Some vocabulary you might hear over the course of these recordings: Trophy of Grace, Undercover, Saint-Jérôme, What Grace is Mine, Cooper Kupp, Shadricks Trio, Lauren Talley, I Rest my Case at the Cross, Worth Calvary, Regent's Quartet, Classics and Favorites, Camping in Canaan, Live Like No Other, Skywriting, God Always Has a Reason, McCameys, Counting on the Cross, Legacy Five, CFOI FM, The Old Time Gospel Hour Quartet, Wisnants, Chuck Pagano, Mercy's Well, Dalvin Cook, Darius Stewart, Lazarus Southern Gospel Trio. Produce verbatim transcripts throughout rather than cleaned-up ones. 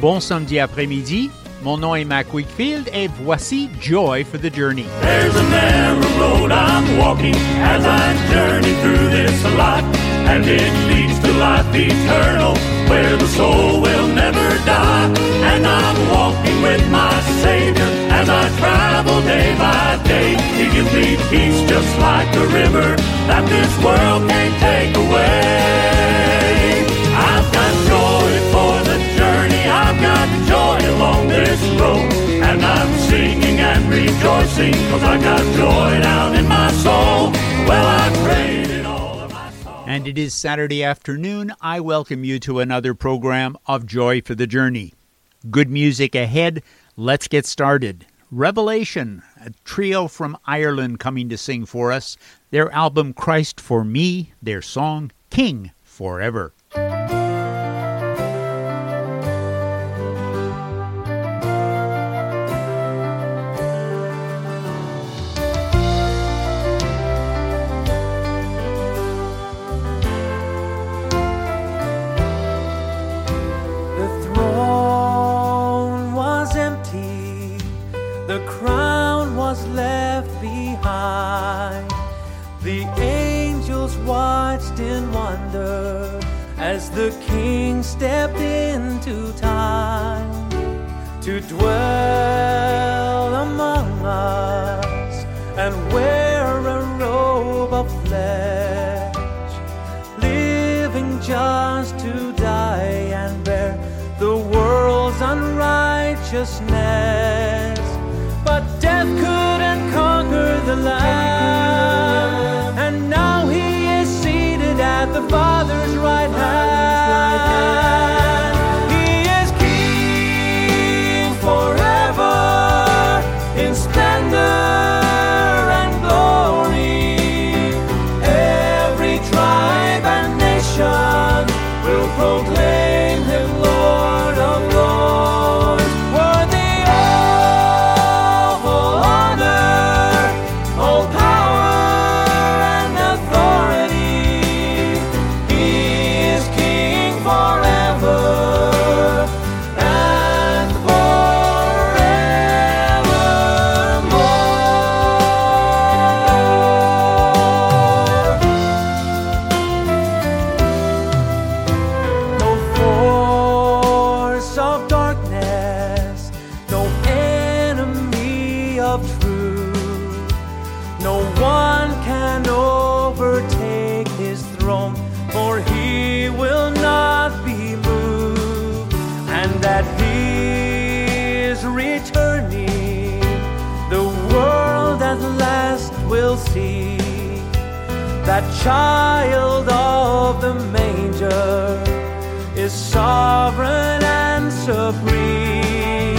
Bon samedi après-midi. Mon nom est Mac Wakefield et voici Joy for the Journey. There's a narrow road I'm walking as I journey through this life, and it leads to life eternal where the soul will never die. And I'm walking with my Savior as I travel day by day. He gives me peace just like a river that this world can't take away. I've got joy for the journey. I've got joy along this road, and I'm singing and rejoicing, cause I got joy down in my soul. Well, I prayed in all of my soul. And it is Saturday afternoon. I welcome you to another program of Joy for the Journey. Good music ahead. Let's get started. Revelation, a trio from Ireland coming to sing for us. Their album Christ for Me, their song King Forever. The angels watched in wonder as the King stepped into time to dwell among us and wear a robe of flesh, living just to die and bear the world's unrighteousness. But death couldn't conquer the Lamb, and now he is seated at the Father's right hand. He is King forever in splendor. Child of the manger is sovereign and supreme,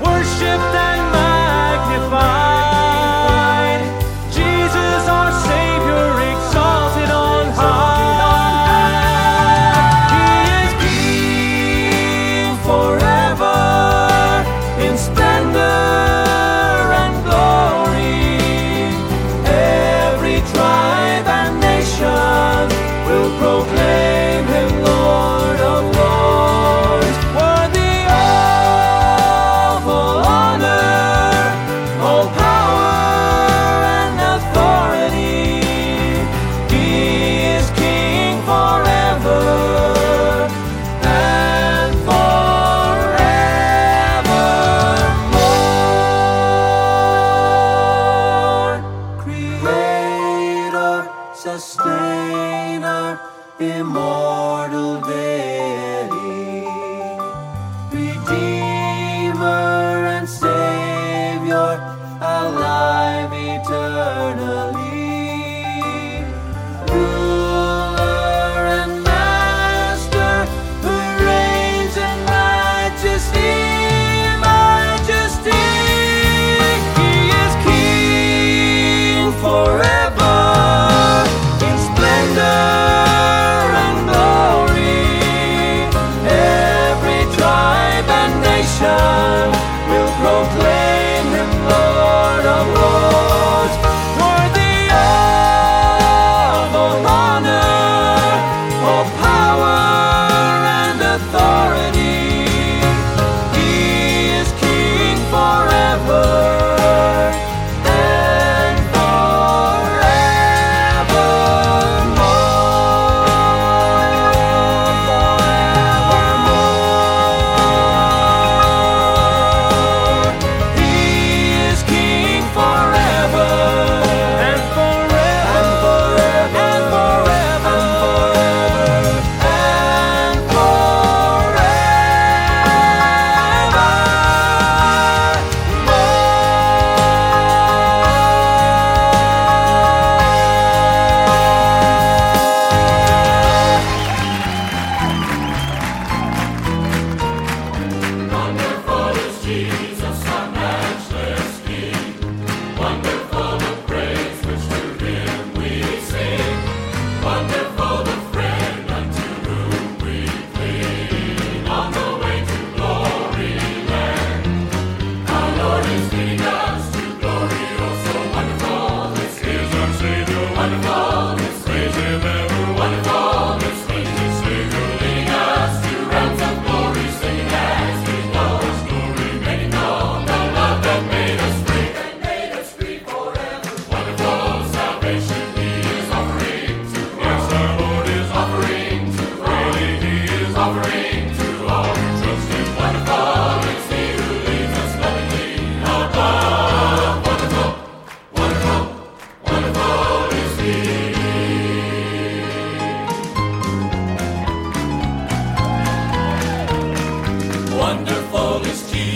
worshipped and magnified, Jesus our Savior exalted on high. He is King forever in splendor. Forever in splendor and glory,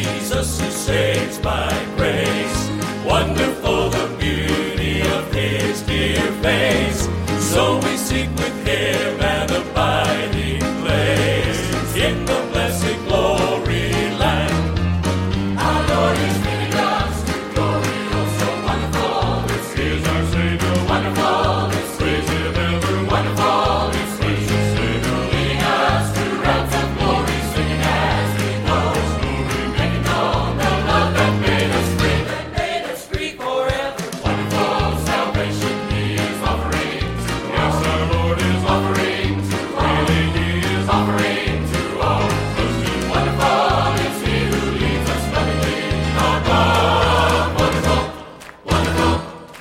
Jesus who saves by grace. Wonderful the beauty of his dear face. So we seek with him an abiding place in the blessed glory land. Our Lord is bringing us to glory. Oh, so wonderful this is our Savior. Wonderful this is Him ever. Wonderful this is His Savior. Leading us to rounds of glory, singing as we go. Making known the love that made us free, that made us free forever. Wonderful salvation He is offering. Yes, our Lord is offering to all. He is offering to all.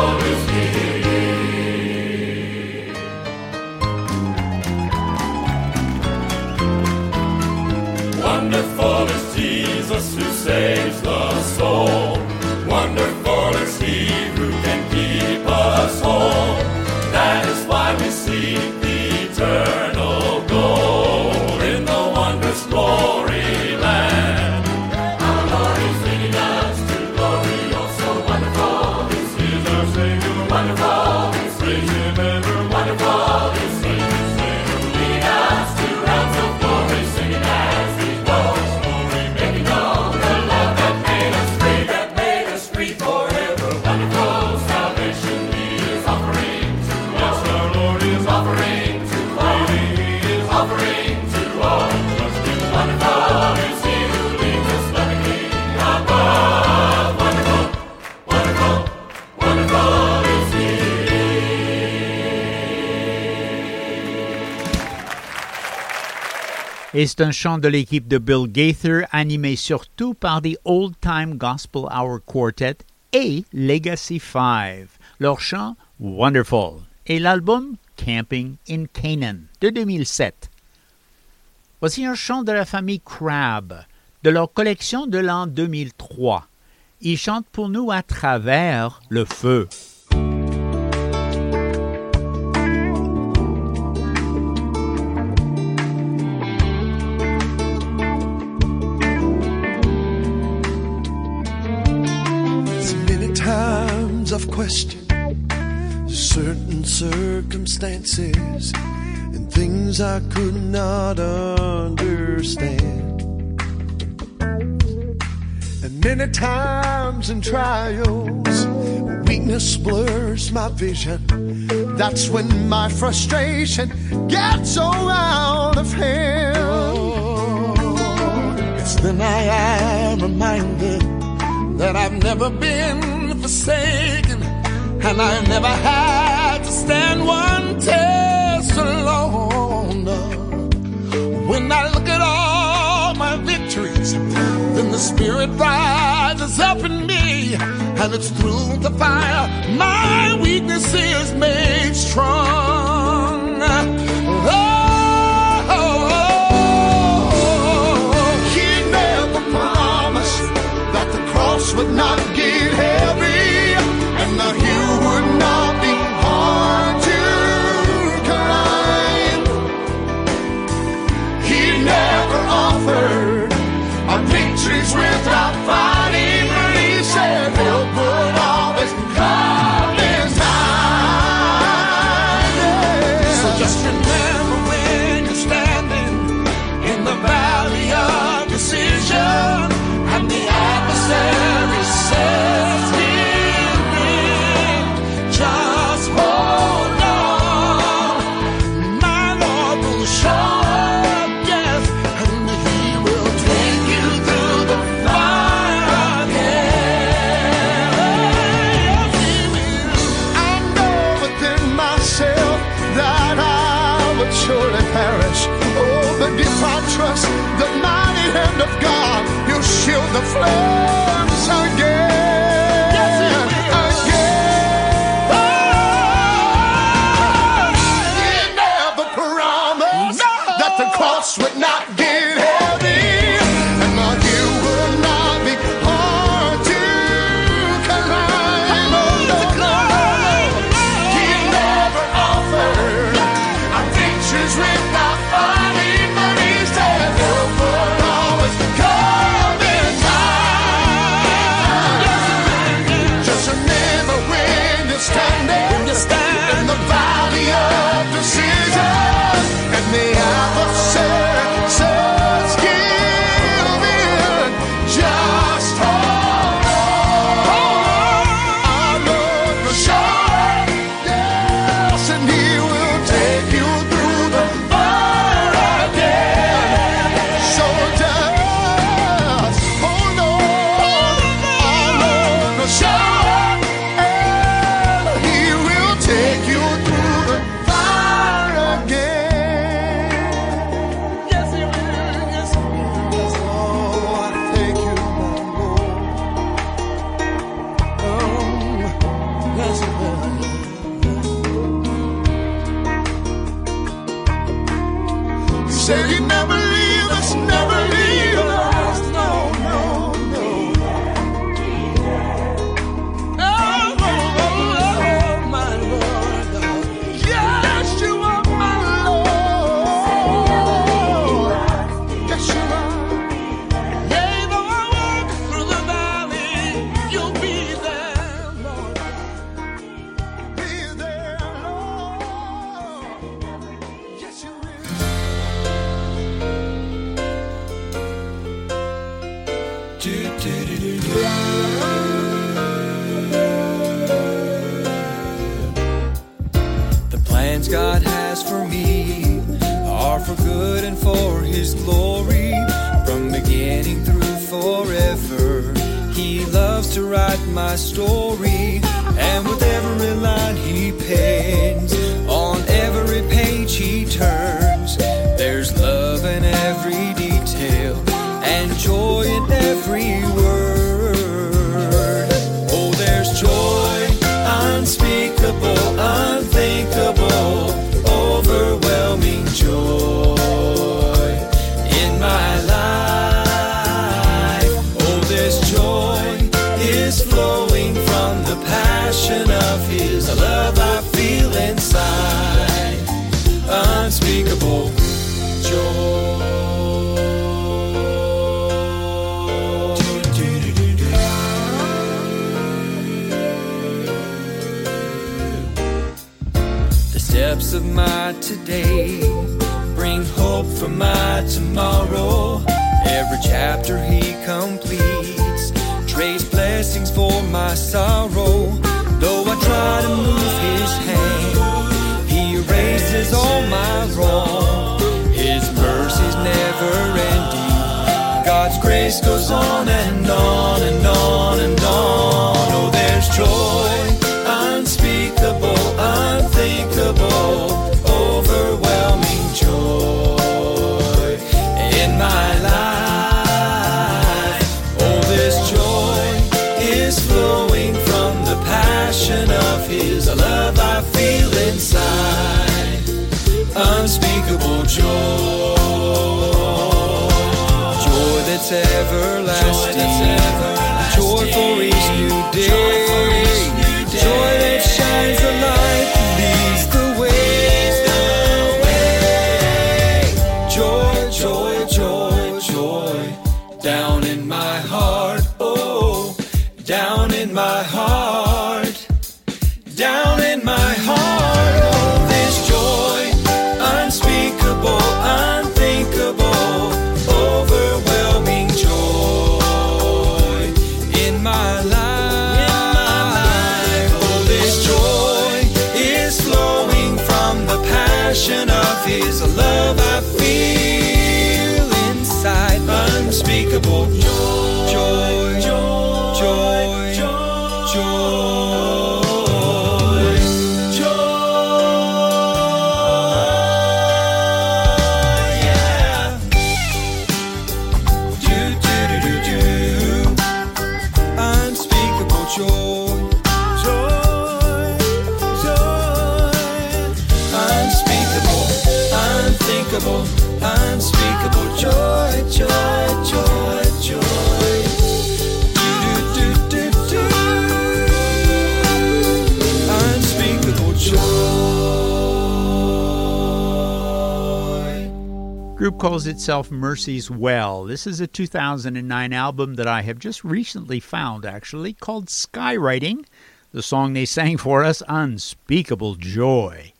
Wonderful is He who leads us lovingly above. Wonderful, wonderful, wonderful is He. Wonderful is Jesus who saves the soul. Wonderful is He who can keep us whole. That is why we seek the eternal goal in the wondrous glory land. Our Lord is leading us to glory, oh so wonderful this is our Savior. Wonderful this is Him ever. Wonderful this is His Savior. Leading us to rounds of glory, singing as He goes. Making known the love that made us free, that made us free forever. Wonderful salvation He is offering to all. Yes, our Lord is offering to all. He is offering to all. Wonderful is He who leads us lovingly above. Wonderful, wonderful, wonderful is He. Et c'est un chant de l'équipe de Bill Gaither, animé surtout par The Old Time Gospel Hour Quartet et Legacy Five. Leur chant Wonderful et l'album Camping in Canaan de deux mille sept. Voici un chant de la famille Crabb, de leur collection de l'an deux mille trois. Ils chantent pour nous à travers le feu. So many times I've questioned certain circumstances and things I could not understand. And many times in trials, weakness blurs my vision. That's when my frustration gets so out of hand. It's then I am reminded that I've never been forsaken. And I never had to stand one test alone. When I look at all my victories, then the Spirit rises up in me. And it's through the fire my weakness is made strong. Oh. He never promised that the cross would not get heavy. And the hill would not be hard to climb. He never offered our victories without fighting, but He said He'll put always come in time. Yeah. So just remember when you're standing in the valley of decision, and the adversary says, trust the mighty hand of God, He'll shield the flames again, yes, again. Oh, He never promised no. that the cross would not get heavy, and the hill would not be hard to climb. Oh, the climb. He never offered our victories without fighting. He'll always come said he'd never leave us, never leave us. No, no, no. Oh, oh, oh, my Lord. Yes, you are my Lord. Yes, you are. Yea, though I walk through the valley, you'll be there, Lord. Be there, Lord. Yes, you will. The plans God has for me are for good and for His glory. From beginning through forever, He loves to write my story. And with every line He pens, on every page He turns, there's love in every detail and joy in every word. Oh, there's joy unspeakable, unthinkable, overwhelming joy in my life. Oh, this joy is flowing from the passion of His love I feel inside. Unspeakable joy. The steps of my today bring hope for my tomorrow. Every chapter He completes trades blessings for my sorrow. Though I try to move His hand, He erases all my wrong. His mercy's never ending, God's grace goes on and on and on and on. Oh, there's joy unspeakable, unthinkable, overwhelming joy in my life. Oh, this joy is flowing from the passion of His love I feel inside. Unspeakable joy, joy that's everlasting, joy for each new day. Joy that shines a light, leads the way. Joy, joy, joy, joy, down in my heart, oh, down in my heart, down in my heart. Oh, this joy, unspeakable, unthinkable, overwhelming joy in my life. Oh, this joy is flowing from the passion of His love I feel inside. Unspeakable joy, joy, joy, joy, yeah. Do do do do do. Unspeakable joy, joy, joy. Unspeakable, unthinkable, unspeakable joy, joy, joy, joy. Do do do do do. Unspeakable joy. Group calls itself Mercy's Well. This is a two thousand nine album that I have just recently found, actually, called Skywriting. The song they sang for us, Unspeakable Joy.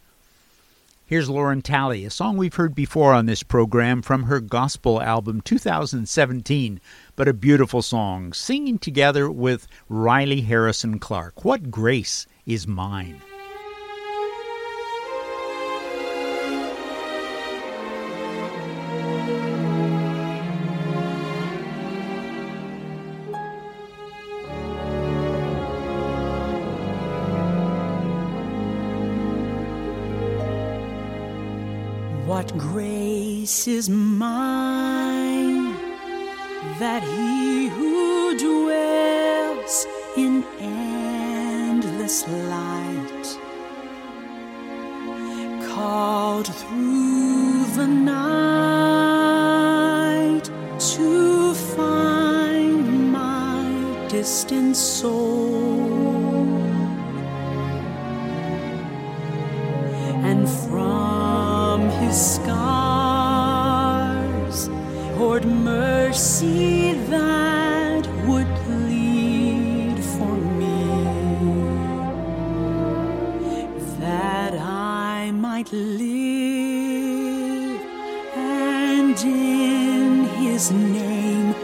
Here's Lauren Talley, a song we've heard before on this program from her gospel album two thousand seventeen, but a beautiful song, singing together with Riley Harrison Clark, What Grace is Mine. What grace is mine, that He who dwells in endless light, called through the night, artist in soul, and from his scars poured mercy that would plead for me, that I might live and in his name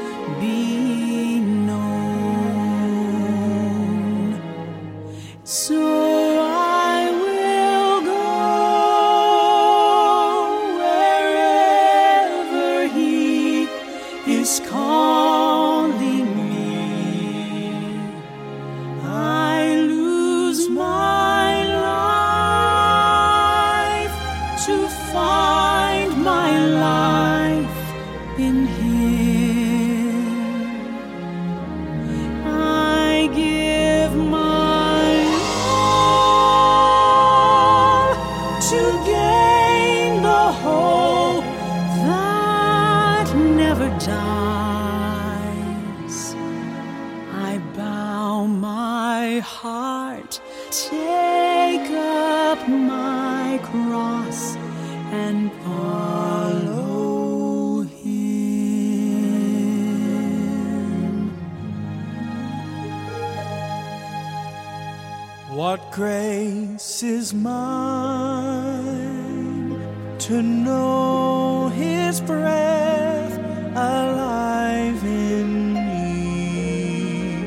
is mine to know his breath alive in me,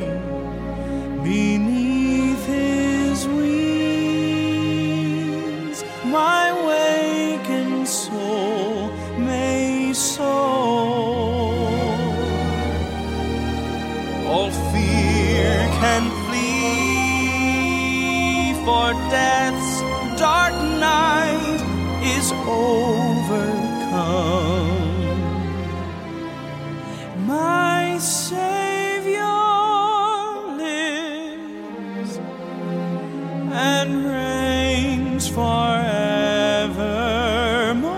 beneath his wings my wakened soul may soar. All fear can flee, for death's dark night is overcome. My Savior lives and reigns forevermore.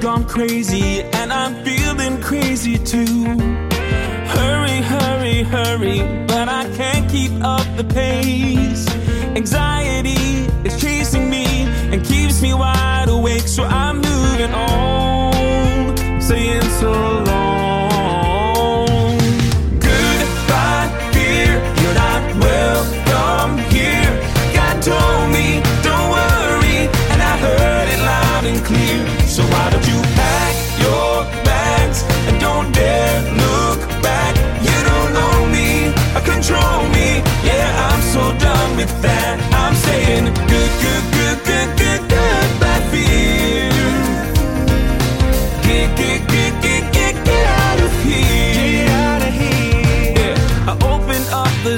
So crazy, and I'm feeling crazy too. Hurry, hurry, hurry, but I can't keep up the pace. Anxiety is chasing me and keeps me wide awake, so I'm moving on, saying so long. Goodbye, fear, you're not welcome here. God told me, don't worry, and I heard it loud and clear. So why don't you pack your bags and don't dare look back? You don't own me, or control me. Yeah, I'm so done with that. I'm saying good, good, good.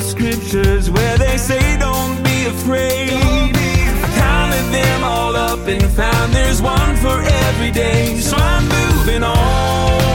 the scriptures where they say don't be afraid. Don't be afraid. I counted them all up and found there's one for every day. So I'm moving on.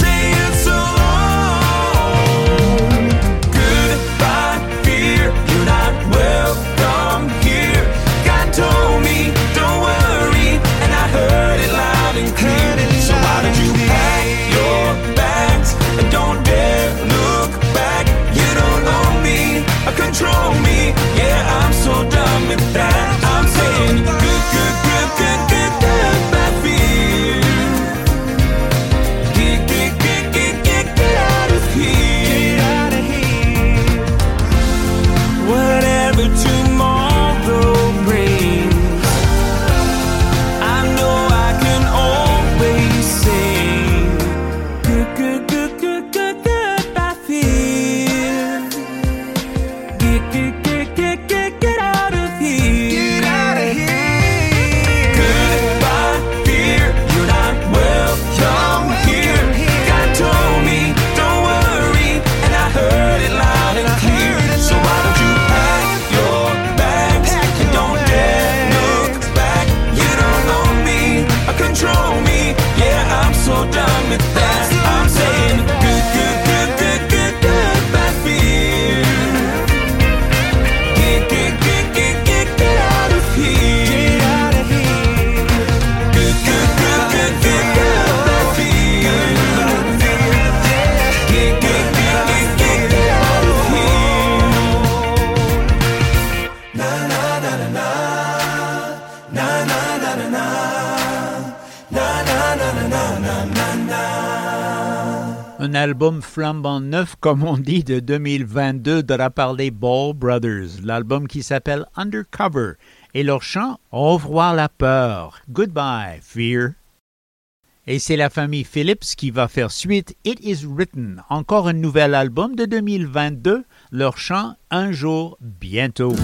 Say it so long. Goodbye, fear. You're not welcome here. God told me, don't worry. And I heard it loud and clear. So why did you pack your bags and don't dare look back? You don't own me, or control me. Yeah, I'm so done with that. I'm saying good, good, good, good, good, good, bad fear. Get, get, get, get, get, get out of here. Get out of here. Whatever tomorrow brings, I know I can always sing. Good, good, good, good, good, good, bad fear. Get, get, get, get, get, get out of here. Get out of here. Goodbye, fear. You're not welcome here. God told me, don't worry, and I heard it loud and clear. So why don't you pack your bags and don't dare look back? You don't own me or control me. Yeah, I'm so done with that. I'm saying good, good, good, good, good, good, bad fear. Get, get, get, get, get, get out of here. Get out of here. Good, good, good, good, good, good, bad fear. Get, get, get, get, get, get out of here. Na na na na na, na na na na na, na na na na na na na. Un album flambant neuf, comme on dit, de deux mille vingt-deux de la part des Ball Brothers. L'album qui s'appelle Undercover et leur chant Au revoir la peur, Goodbye Fear. Et c'est la famille Phillips qui va faire suite It Is Written, encore un nouvel album de deux mille vingt-deux, leur chant Un jour bientôt.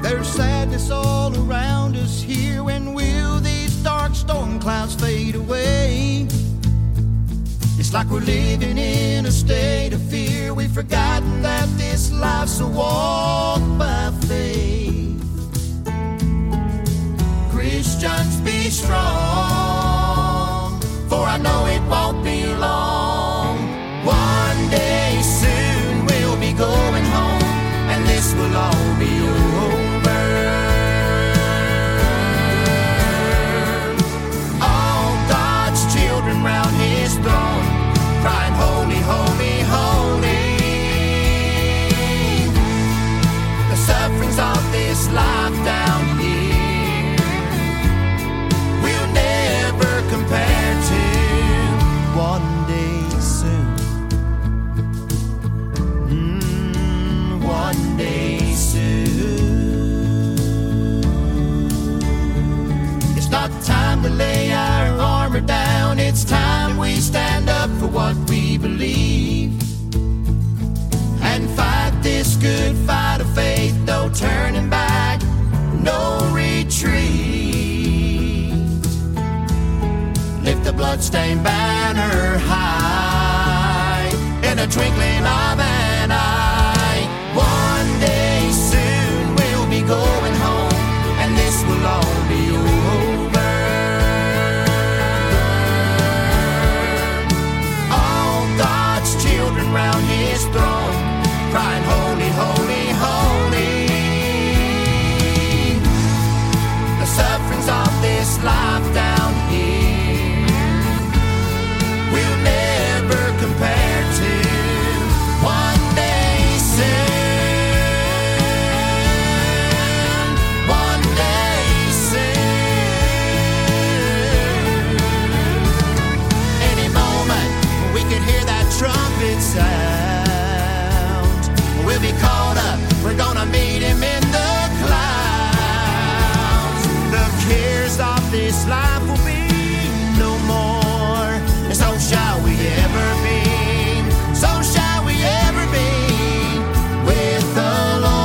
There's sadness all around us here. When will these dark storm clouds fade away? It's like we're living in a state of fear. We've forgotten that this life's a walk by faith. Christians, be strong, for I know it won't be long. One day soon we'll be going home, and this will all be over. All God's children round His throne, crying holy, holy, holy. The sufferings of this life down here will never compare to one day soon. Mm, one day soon. It's not time to lay our armor down. It's time we stand up for what we believe and fight this good fight of faith. No turning back, no retreat. Lift the bloodstained banner high in a twinkling of an eye. One day soon we'll be going home, and this will all be over. All God's children round His throne, crying holy, holy, holy. The sufferings of this life down here will never compare to one day soon. One day soon. Any moment we can hear that trumpet sound. We'll be caught up. We're gonna meet Him in the clouds. The cares of this life will be no more. And so shall we ever be. So shall we ever be with the Lord.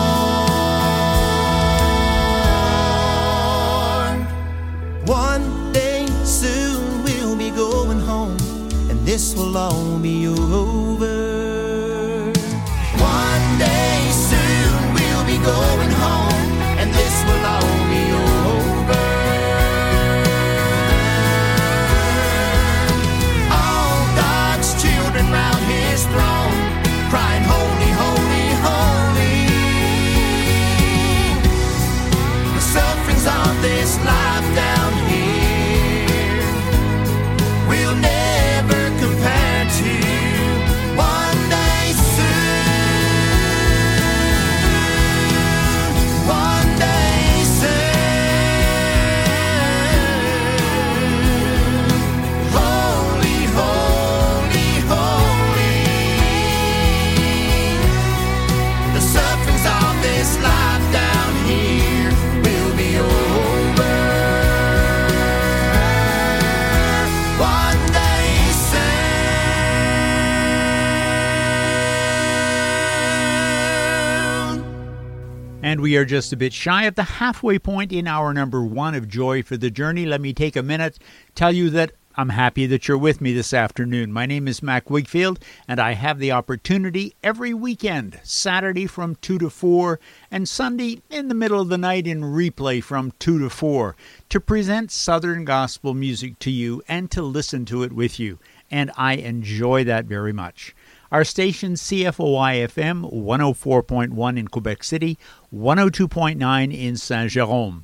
And we are just a bit shy of the halfway point in our number one of Joy for the Journey. Let me take a minute, tell you that I'm happy that you're with me this afternoon. My name is Mac Wakefield, and I have the opportunity every weekend, Saturday from two to four, and Sunday in the middle of the night in replay from two to four, to present Southern gospel music to you and to listen to it with you. And I enjoy that very much. Our station, C F O I F M, one oh four point one in Quebec City, one oh two point nine in Saint-Jérôme.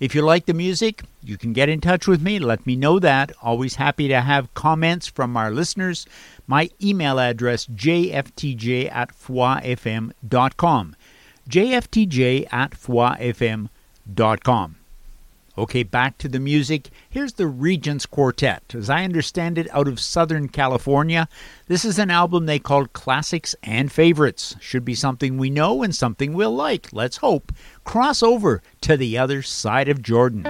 If you like the music, you can get in touch with me. Let me know that. Always happy to have comments from our listeners. My email address, j f t j at f o i f m dot com. j f t j at f o i f m dot com. Okay, back to the music. Here's the Regent's Quartet, as I understand it, out of Southern California. This is an album they called Classics and Favorites. Should be something we know and something we'll like. Let's hope. Cross over to the other side of Jordan.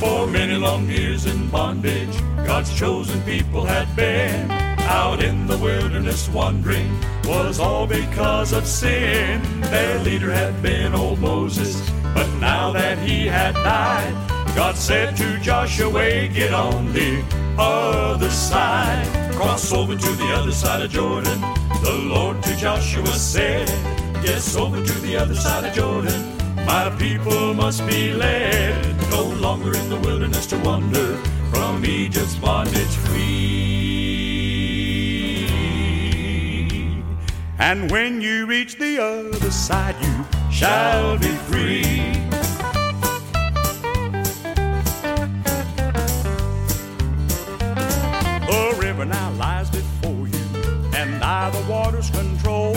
For many long years in bondage, God's chosen people had been. Out in the wilderness wandering was all because of sin. Their leader had been old Moses, but now that he had died, God said to Joshua, get on the other side. Cross over to the other side of Jordan. The Lord to Joshua said, yes, over to the other side of Jordan. My people must be led, no longer in the wilderness to wander, from Egypt's bondage free. And when you reach the other side, you shall be free. The river now lies before you, and now the waters control.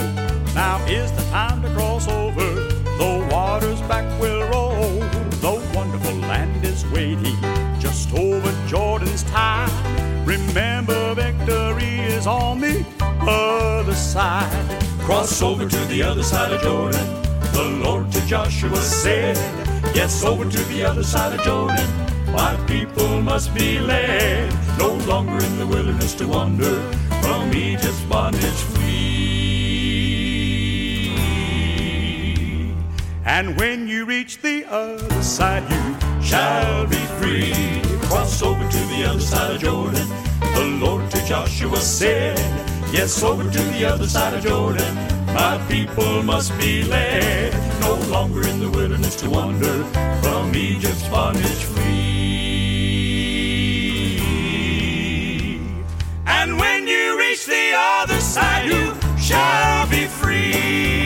Now is the time to cross over, the waters back will roll. The wonderful land is waiting, just over Jordan's tide. Remember, victory is on the other side. Cross over to the other side of Jordan. The Lord to Joshua said, yes, over to the other side of Jordan. My people must be led, no longer in the wilderness to wander, from Egypt's bondage free. And when you reach the other side, you shall be free. Cross over to the other side of Jordan. The Lord to Joshua said, yes, over to the other side of Jordan. My people must be led, no longer in the wilderness to wander, from Egypt's bondage free. And when you reach the other side, you shall be free.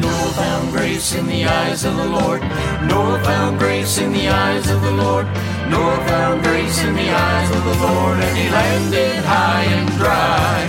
Nor found grace in the eyes of the Lord, nor found grace in the eyes of the Lord, nor found grace in the eyes of the Lord, and he landed high and dry.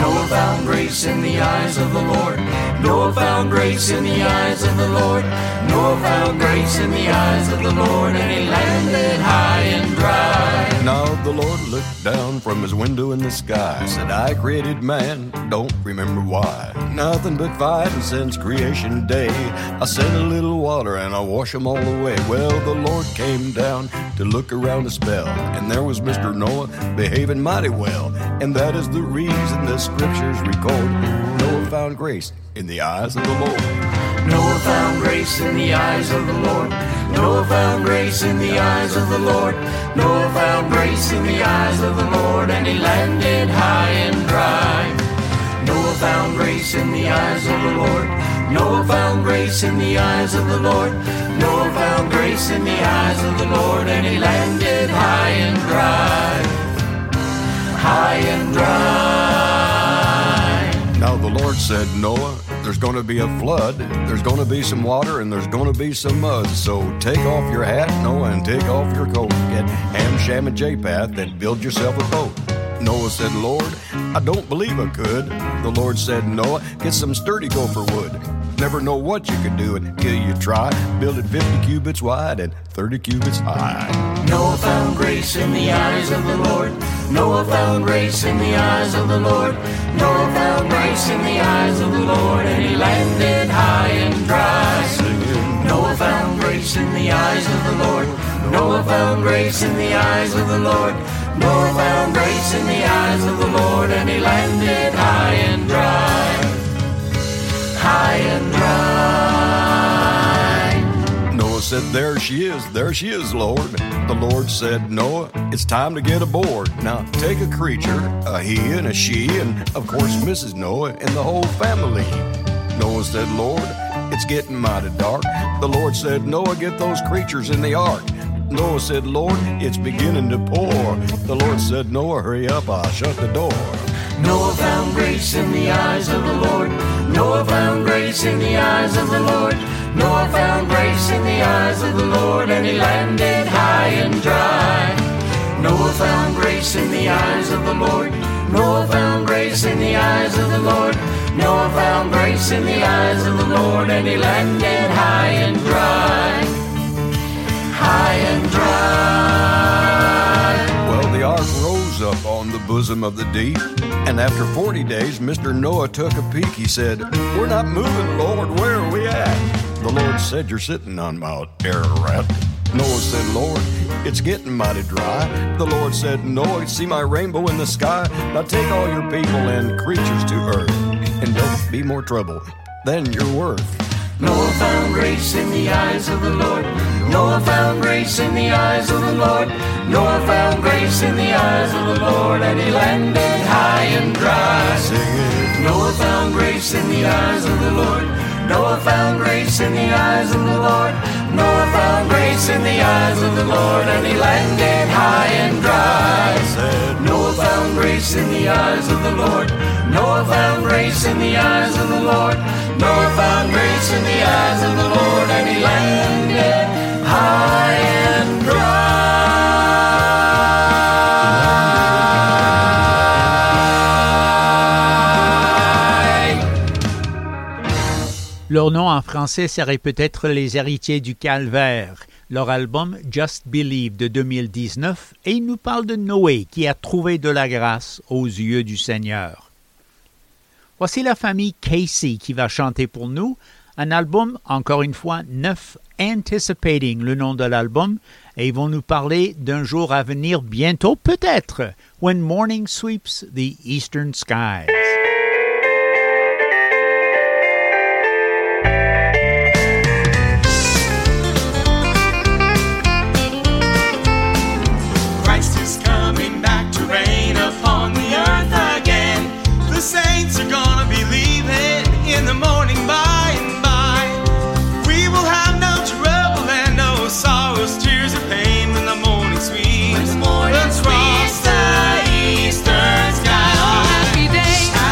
Nor found grace in the eyes of the Lord, nor found grace in the eyes of the Lord, nor found grace in the eyes of the Lord, and he landed high and dry. Now the Lord looked down from his window in the sky, said, I created man, don't remember why. Nothing but fighting since creation day. I sent a little water and I wash them all away. Well, the Lord came down to look around a spell, and there was Mister Noah behaving mighty well. And that is the reason the scriptures record Noah found grace in the eyes of the Lord. Noah found grace in the eyes of the Lord. Noah found grace in the eyes of the Lord. Noah found grace in the eyes of the Lord, and he landed high and dry. Noah found grace in the eyes of the Lord. Noah found grace in the eyes of the Lord. Noah found grace in the eyes of the Lord, and he landed high and dry, high and dry. Now the Lord said, Noah, there's going to be a flood, there's going to be some water, and there's going to be some mud. So take off your hat, Noah, and take off your coat. Get Ham, Shem, and Japheth, and build yourself a boat. Noah said, Lord, I don't believe I could. The Lord said, Noah, get some sturdy gopher wood. Never know what you could do until you try. Build it fifty cubits wide and thirty cubits high. Noah found grace in the eyes of the Lord. Noah found grace in the eyes of the Lord. Noah found grace in the eyes of the Lord, and he landed high and dry. Singing. Noah found grace in the eyes of the Lord. Noah found grace in the eyes of the Lord. Noah found grace in the eyes of the Lord, and he landed high and dry. High and dry. Noah said, there she is, there she is, Lord. The Lord said, Noah, it's time to get aboard. Now take a creature, a he and a she, and of course Missus Noah and the whole family. Noah said, Lord, it's getting mighty dark. The Lord said, Noah, get those creatures in the ark. Noah said, Lord, it's beginning to pour. The Lord said, Noah, hurry up, I'll shut the door. Noah found grace in the eyes of the Lord. Noah found grace in the eyes of the Lord. Noah found grace in the eyes of the Lord, and he landed high and dry. Noah found grace in the eyes of the Lord. Noah found grace in the eyes of the Lord. Noah found grace in the eyes of the Lord, and he landed high and dry. High and dry. Well, the ark rose up on the bosom of the deep. And after forty days, Mister Noah took a peek. He said, we're not moving, Lord. Where are we at? The Lord said, you're sitting on Mount Ararat. Noah said, Lord, it's getting mighty dry. The Lord said, Noah, see my rainbow in the sky. Now take all your people and creatures to earth. And don't be more trouble than you're worth. Noah found grace in the eyes of the Lord. Noah found grace in the eyes of the Lord. Noah found grace in the eyes of the Lord, and he landed high and dry. Singing. Noah found grace in the eyes of the Lord. Noah found grace in the eyes of the Lord. Noah found grace in the eyes of the Lord, and he landed high and dry. Said, Noah found grace in the eyes of the Lord. Noah found grace in the eyes of the Lord. Noah found grace in the eyes of the Lord, and he landed high and dry. Leur nom en français serait peut-être les Héritiers du Calvaire. Leur album Just Believe de deux mille dix-neuf, et il nous parle de Noé qui a trouvé de la grâce aux yeux du Seigneur. Voici la famille Casey qui va chanter pour nous un album, encore une fois, neuf, Anticipating, le nom de l'album, et ils vont nous parler d'un jour à venir bientôt, peut-être, When Morning Sweeps the Eastern Skies. Sweet. When the morning sweeps the eastern sky. Oh, happy day.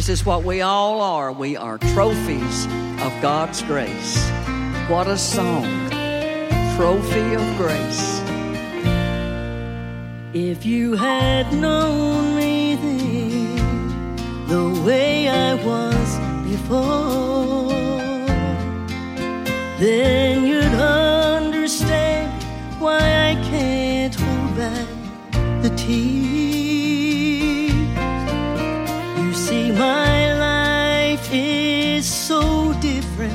This is what we all are. We are trophies of God's grace. What a song. Trophy of Grace. If you had known me then, the way I was before, then you'd understand why I can't hold back the tears. You see, my life is so different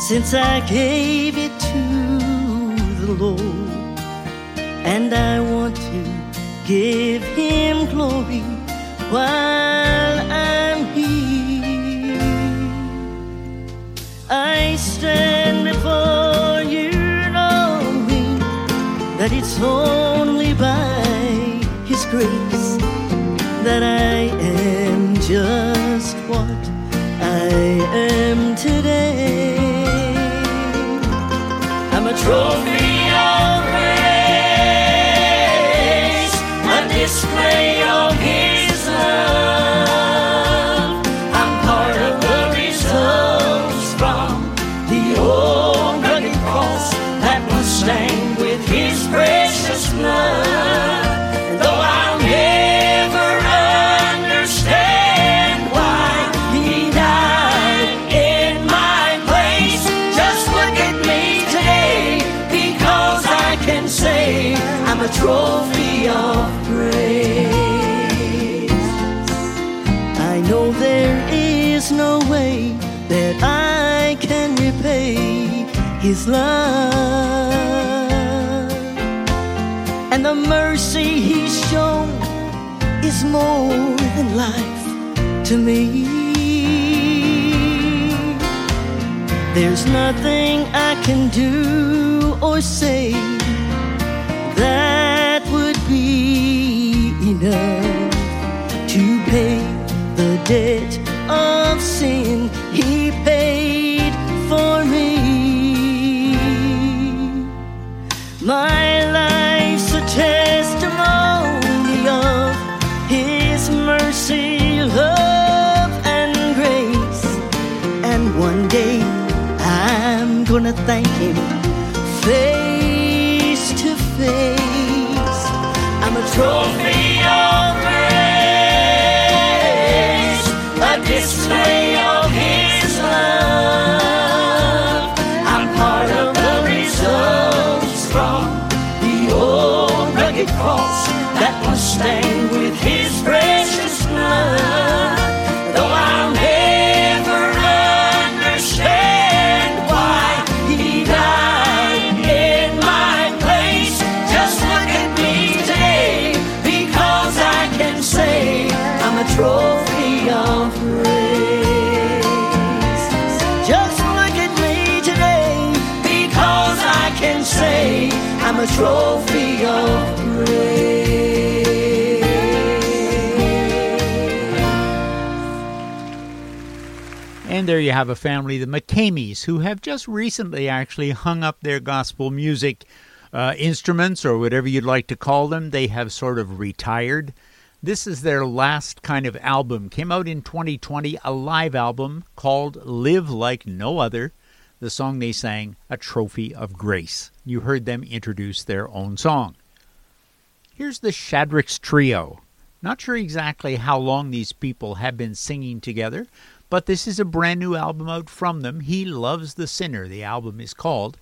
since I gave it to the Lord. And I want to give him glory while I'm here. I stand before you knowing that it's only by his grace that I am just what I am today. I'm a trophy of grace, a display of his love. I'm part of the results from the old rugged cross that was stained with his precious blood. Though I'll never understand why he died in my place, just look at me today, because I can say I'm a trophy of grace. I know there is no way that I can repay his love, and the mercy he's shown is more than life to me. There's nothing I can do or say that would be enough to pay the debt of sin he paid for me. My life's a testimony of his mercy, love, and grace. And one day I'm gonna thank him face to face. I'm a trophy of grace, a display of his love. I'm part of the results from the old rugged cross that was stained with his precious blood. Though I'll never understand why he died in my place, just look at me today, because I can say I'm a trophy of grace. Just look at me today, because I can say I'm a trophy of grace. And there you have a family, the McCameys, who have just recently actually hung up their gospel music uh, instruments, or whatever you'd like to call them. They have sort of retired. This is their last kind of album. Came out in twenty twenty, a live album called Live Like No Other. The song they sang, A Trophy of Grace. You heard them introduce their own song. Here's the Shadricks Trio. Not sure exactly how long these people have been singing together, but this is a brand new album out from them. He Loves the Sinner, the album is called.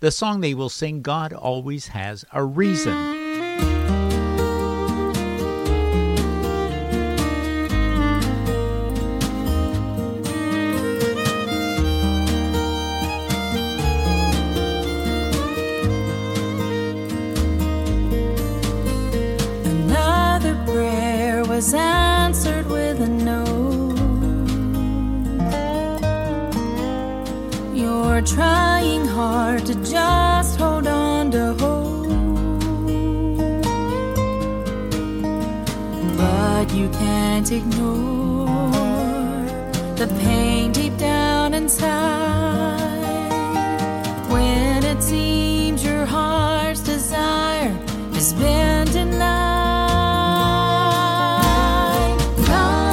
The song they will sing, God Always Has a Reason. Another prayer was answered with a no. You're trying hard to just hold on to hope, but you can't ignore the pain deep down inside, when it seems your heart's desire has been denied. God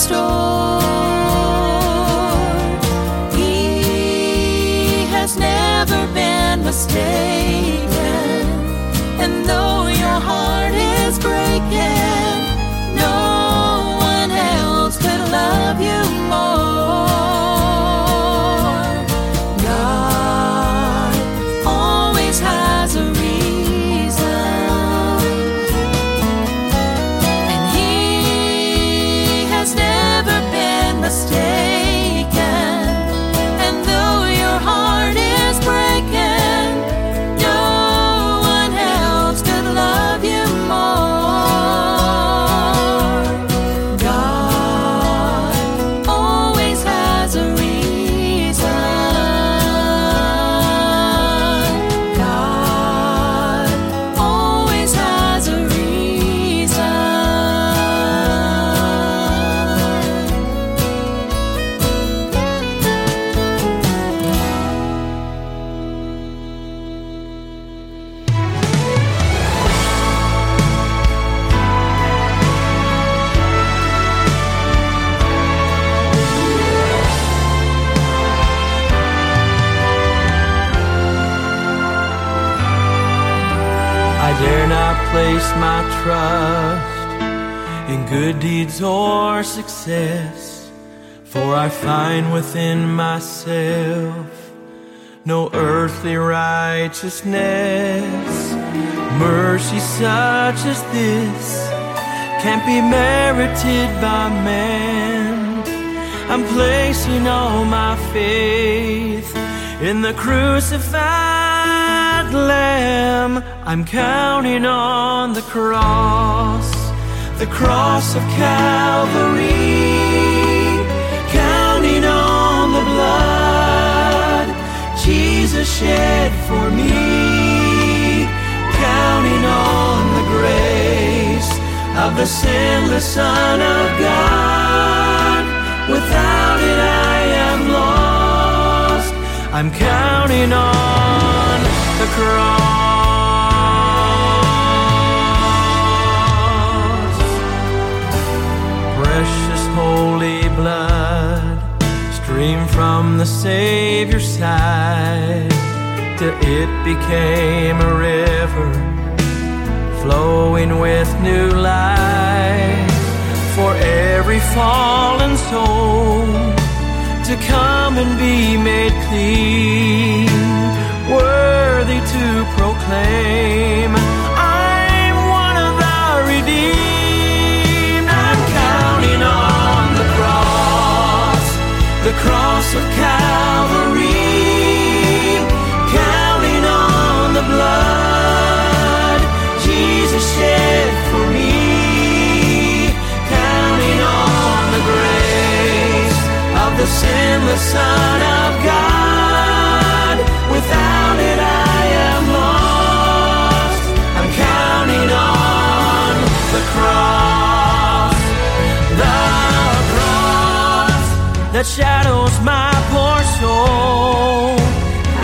restored. He has never been mistaken, and though your heart is breaking, no one else could love you more. God always has a reason, and He has never been mistaken. My trust in good deeds or success, for I find within myself no earthly righteousness. Mercy such as this can't be merited by man. I'm placing all my faith in the crucified Lamb. I'm counting on the cross, the cross of Calvary, counting on the blood Jesus shed for me, counting on the grace of the sinless Son of God. Without it I am lost. I'm counting on the cross. Precious holy blood stream from the Savior's side till it became a river flowing with new life for every fallen soul to come and be made clean, worthy to proclaim I'm one of thy redeemed. The cross of Calvary, counting on the blood Jesus shed for me, counting on the grace of the sinless Son of God. Without it I am lost. I'm counting on the cross, the that shadows my poor soul.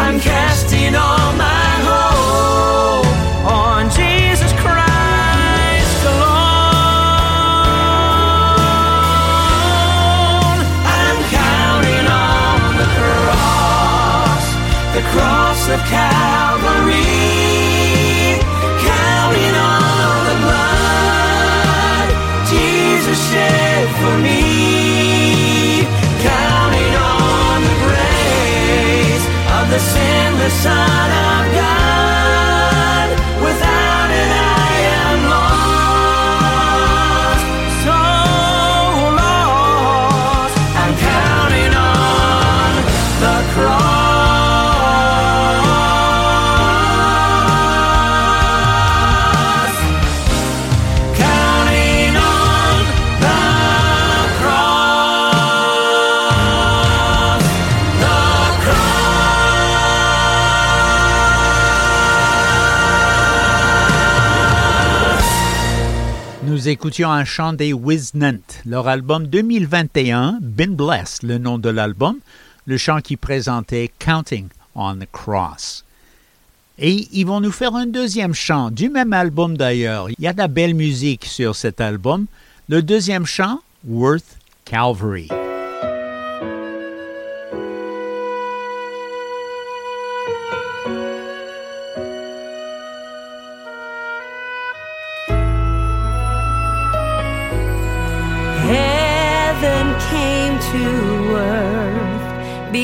I'm casting all my hope on Jesus Christ alone. I'm counting on the cross, the cross of Calvary, counting on the blood Jesus shed for me, counting on the grace of the sinless Son of God. Without it I am lost, so lost. I'm counting on the cross, counting on the cross. Nous écoutions un chant des Wisnants, leur album deux mille vingt et un, Been Blessed, le nom de l'album, le chant qui présentait Counting on the Cross. Et ils vont nous faire un deuxième chant, du même album d'ailleurs. Il y a de la belle musique sur cet album. Le deuxième chant, Worth Calvary.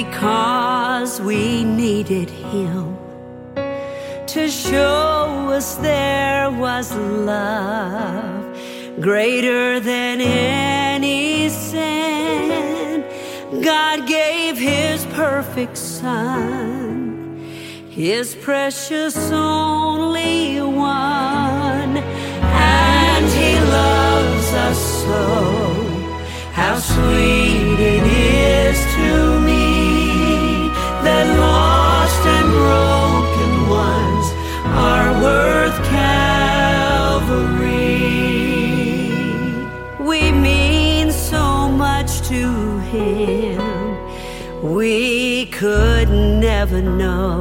Because we needed him to show us there was love greater than any sin. God gave his perfect son, his precious only one, and he loves us so. How sweet it is to me that lost and broken ones are worth Calvary. We mean so much to him, we could never know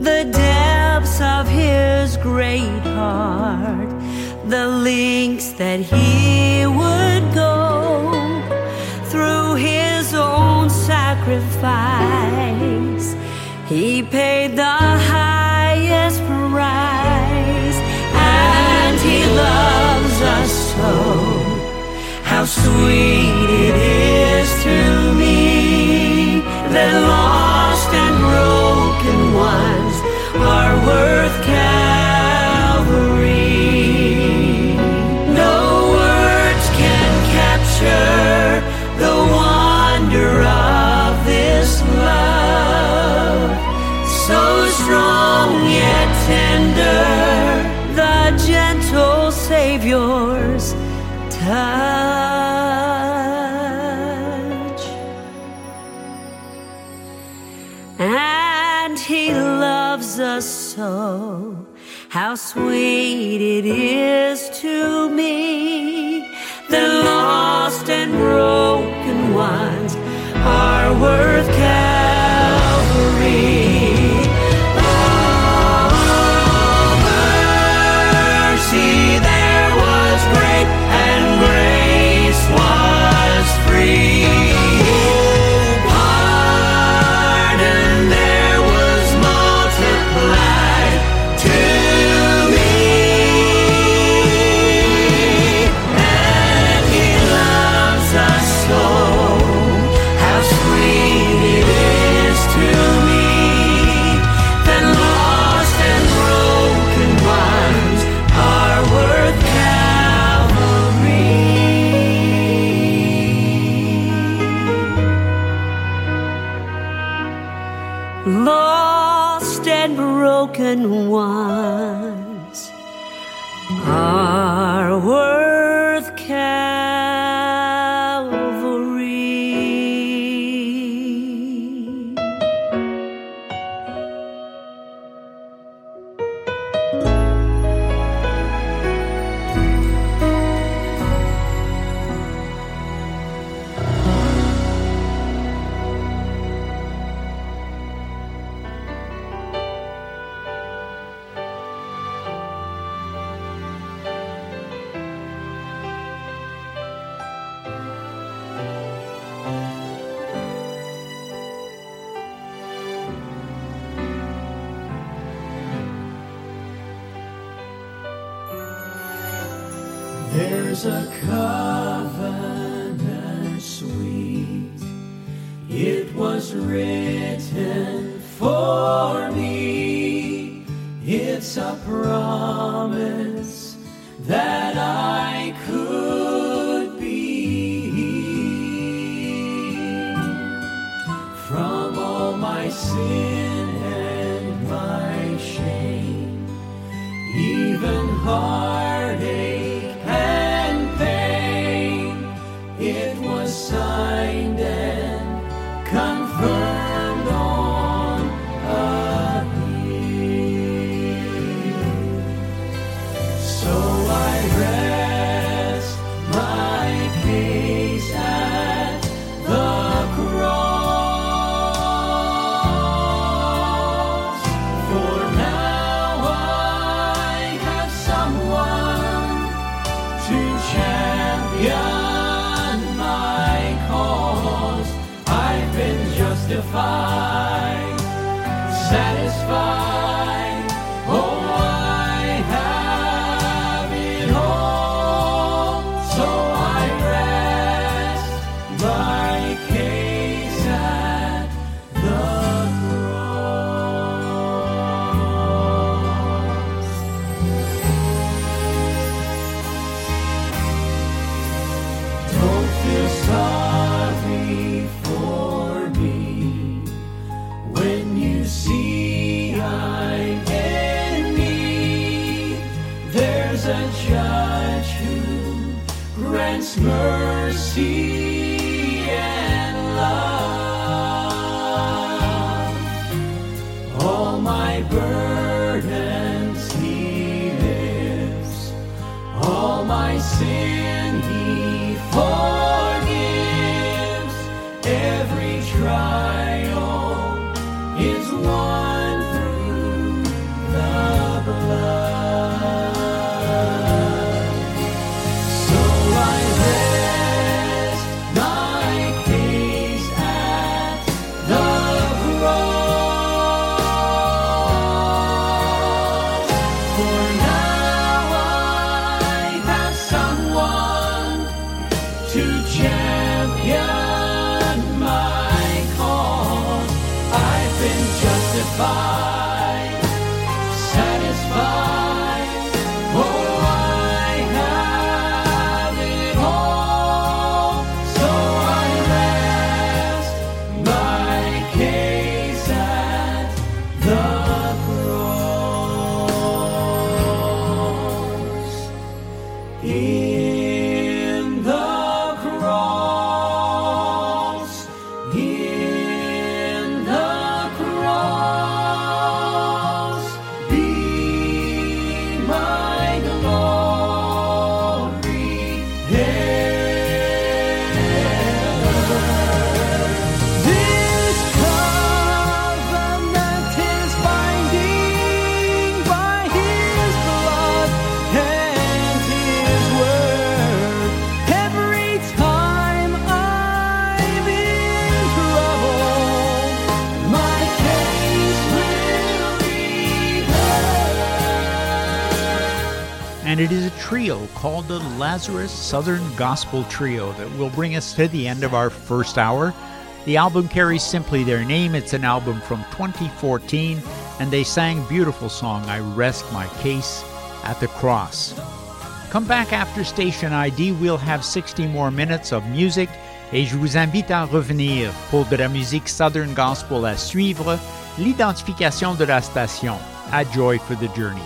the depths of his great heart, the lengths that he would go through his own sacrifice. He paid the highest price, and he loves us so. How sweet it is to me that lost and broken ones are worth Calvary. The wonder of this love, so strong yet tender, the gentle Savior's touch. And he loves us so. How sweet it is to me that lost and broken ones are worth Calvary. Oh, mercy there was great, and grace was free. Oh, pardon there was multiplied to broken ones are worth Calvary. satisfied, satisfied. Oh, I have it all, so I rest my case at the cross. Don't feel sorry for me when you see I'm in need. There's a judge who grants mercy and love. All my burdens he lifts, all my sin he forgives. Every trial is won through the blood. So I rest my case at the cross. For now I have someone to champion my cause. I've been justified, satisfied. Oh, I have it all, so I rest my case at the cross. In the cross, in the cross, be my glory ever. This covenant is binding by his blood and his word. Every time I'm in trouble, my case will be heard. And it is a trio called the Lazarus Southern Gospel Trio that will bring us to the end of our first hour. The album carries simply their name. It's an album from twenty fourteen, and they sang beautiful song, I Rest My Case at the Cross. Come back after Station I D. We'll have sixty more minutes of music. Et je vous invite à revenir pour de la musique Southern Gospel à suivre, l'identification de la station à Joy for the Journey.